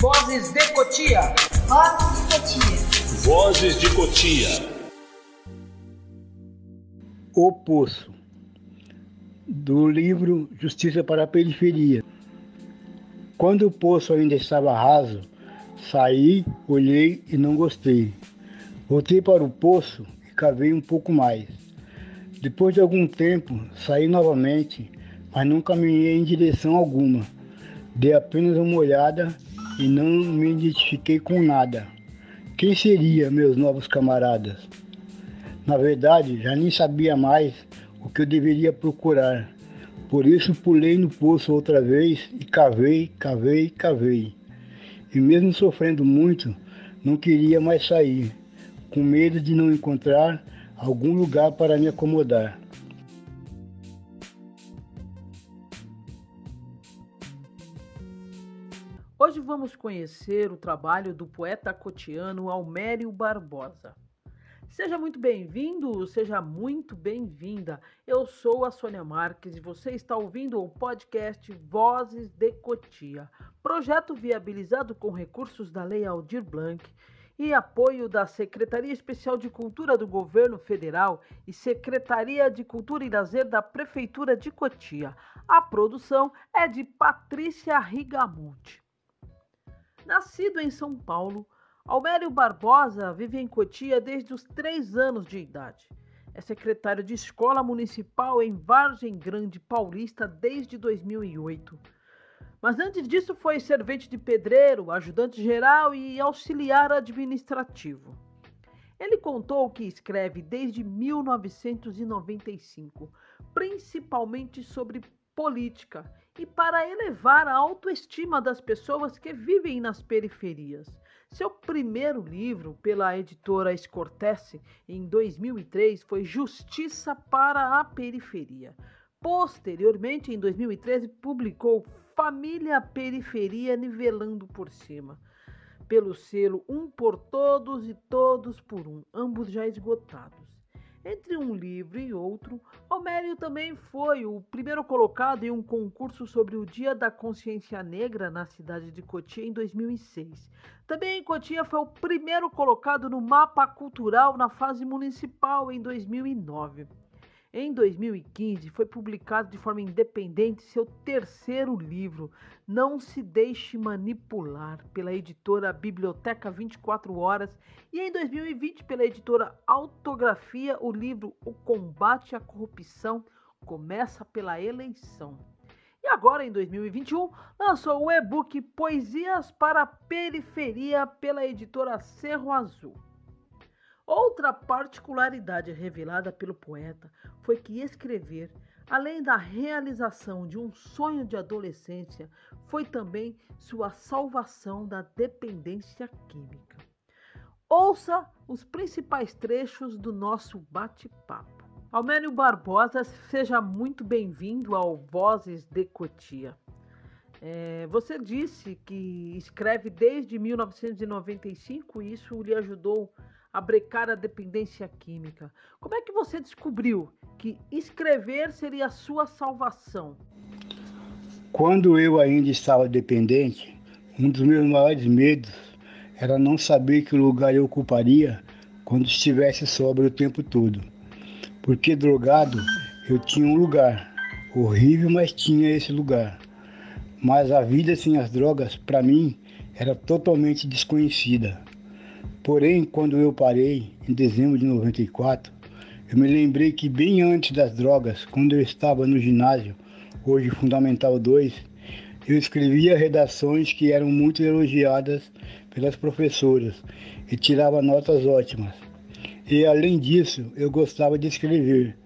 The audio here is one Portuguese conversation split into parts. Vozes de Cotia. Vozes de Cotia. Vozes de Cotia. O Poço, do livro Justiça para a Periferia. Quando o poço ainda estava raso, saí, olhei e não gostei. Voltei para o poço e cavei um pouco mais. Depois de algum tempo, saí novamente, mas não caminhei em direção alguma. Dei apenas uma olhada e não me identifiquei com nada. Quem seriam meus novos camaradas? Na verdade, já nem sabia mais o que eu deveria procurar. Por isso, pulei no poço outra vez e cavei. E mesmo sofrendo muito, não queria mais sair, com medo de não encontrar algum lugar para me acomodar. Hoje vamos conhecer o trabalho do poeta cotiano Almério Barbosa. Seja muito bem-vindo, seja muito bem-vinda. Eu sou a Sônia Marques e você está ouvindo o podcast Vozes de Cotia, projeto viabilizado com recursos da Lei Aldir Blanc e apoio da Secretaria Especial de Cultura do Governo Federal e Secretaria de Cultura e Lazer da Prefeitura de Cotia. A produção é de Patrícia Rigamulti. Nascido em São Paulo, Almério Barbosa vive em Cotia desde os 3 anos de idade. É secretário de escola municipal em Vargem Grande Paulista desde 2008. Mas antes disso foi servente de pedreiro, ajudante geral e auxiliar administrativo. Ele contou que escreve desde 1995, principalmente sobre política e para elevar a autoestima das pessoas que vivem nas periferias. Seu primeiro livro, pela editora Scortecci, em 2003, foi Justiça para a Periferia. Posteriormente, em 2013, publicou Família Periferia Nivelando por Cima, pelo selo Um por Todos e Todos por Um, ambos já esgotados. Entre um livro e outro, Almério também foi o primeiro colocado em um concurso sobre o Dia da Consciência Negra na cidade de Cotia em 2006. Também em Cotia foi o primeiro colocado no mapa cultural na fase municipal em 2009. Em 2015, foi publicado de forma independente seu terceiro livro, Não Se Deixe Manipular, pela editora Biblioteca 24 Horas, e em 2020, pela editora Autografia, o livro O Combate à Corrupção começa pela eleição. E agora, em 2021, lançou o e-book Poesias para a Periferia, pela editora Cerro Azul. Outra particularidade revelada pelo poeta foi que escrever, além da realização de um sonho de adolescência, foi também sua salvação da dependência química. Ouça os principais trechos do nosso bate-papo. Almério Barbosa, seja muito bem-vindo ao Vozes de Cotia. Você disse que escreve desde 1995 e isso lhe ajudou a brecar a dependência química. Como é que você descobriu que escrever seria a sua salvação? Quando eu ainda estava dependente, um dos meus maiores medos era não saber que lugar eu ocuparia quando estivesse sóbrio o tempo todo. Porque drogado, eu tinha um lugar. Horrível, mas tinha esse lugar. Mas a vida sem as drogas, para mim, era totalmente desconhecida. Porém, quando eu parei, em dezembro de 94, eu me lembrei que bem antes das drogas, quando eu estava no ginásio, hoje Fundamental 2, eu escrevia redações que eram muito elogiadas pelas professoras e tirava notas ótimas. E, além disso, eu gostava de escrever.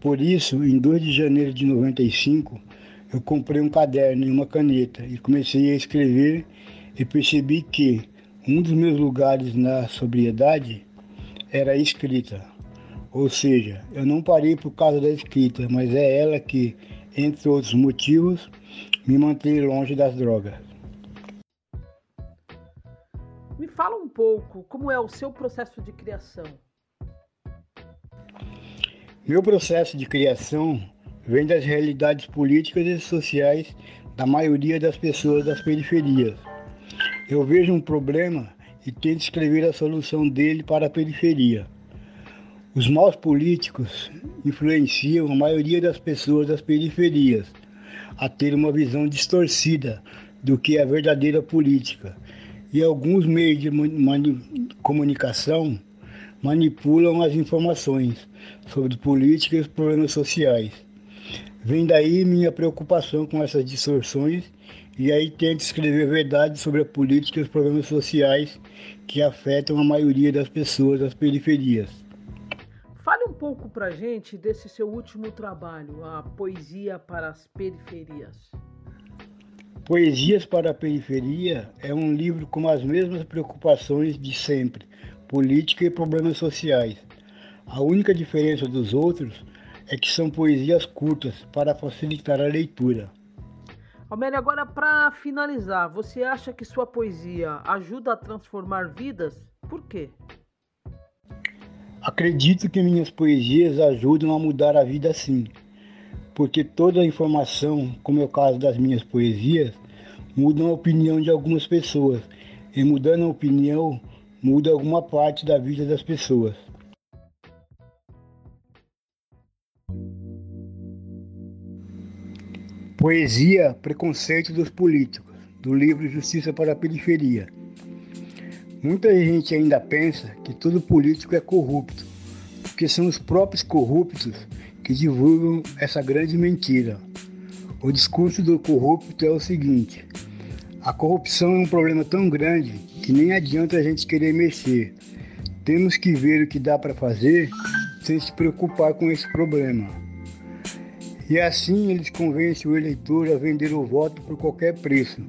Por isso, em 2 de janeiro de 95, eu comprei um caderno e uma caneta e comecei a escrever e percebi que um dos meus lugares na sobriedade era a escrita, ou seja, eu não parei por causa da escrita, mas é ela que, entre outros motivos, me mantém longe das drogas. Me fala um pouco, como é o seu processo de criação? Meu processo de criação vem das realidades políticas e sociais da maioria das pessoas das periferias. Eu vejo um problema e tento escrever a solução dele para a periferia. Os maus políticos influenciam a maioria das pessoas das periferias a ter uma visão distorcida do que é a verdadeira política. E alguns meios de comunicação manipulam as informações sobre política e os problemas sociais. Vem daí minha preocupação com essas distorções e aí tento escrever verdades sobre a política e os problemas sociais que afetam a maioria das pessoas das periferias. Fale um pouco pra gente desse seu último trabalho, a Poesia para as Periferias. Poesias para a Periferia é um livro com as mesmas preocupações de sempre, política e problemas sociais. A única diferença dos outros é que são poesias curtas para facilitar a leitura. Almério, agora para finalizar, você acha que sua poesia ajuda a transformar vidas? Por quê? Acredito que minhas poesias ajudam a mudar a vida sim, porque toda a informação, como é o caso das minhas poesias, mudam a opinião de algumas pessoas, e mudando a opinião, muda alguma parte da vida das pessoas. Poesia, Preconceito dos Políticos, do livro Justiça para a Periferia. Muita gente ainda pensa que todo político é corrupto, porque são os próprios corruptos que divulgam essa grande mentira. O discurso do corrupto é o seguinte: a corrupção é um problema tão grande que nem adianta a gente querer mexer. Temos que ver o que dá para fazer sem se preocupar com esse problema. E assim eles convencem o eleitor a vender o voto por qualquer preço.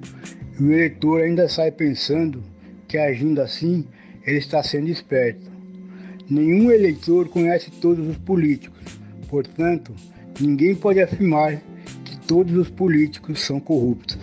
E o eleitor ainda sai pensando que, agindo assim, ele está sendo esperto. Nenhum eleitor conhece todos os políticos. Portanto, ninguém pode afirmar que todos os políticos são corruptos.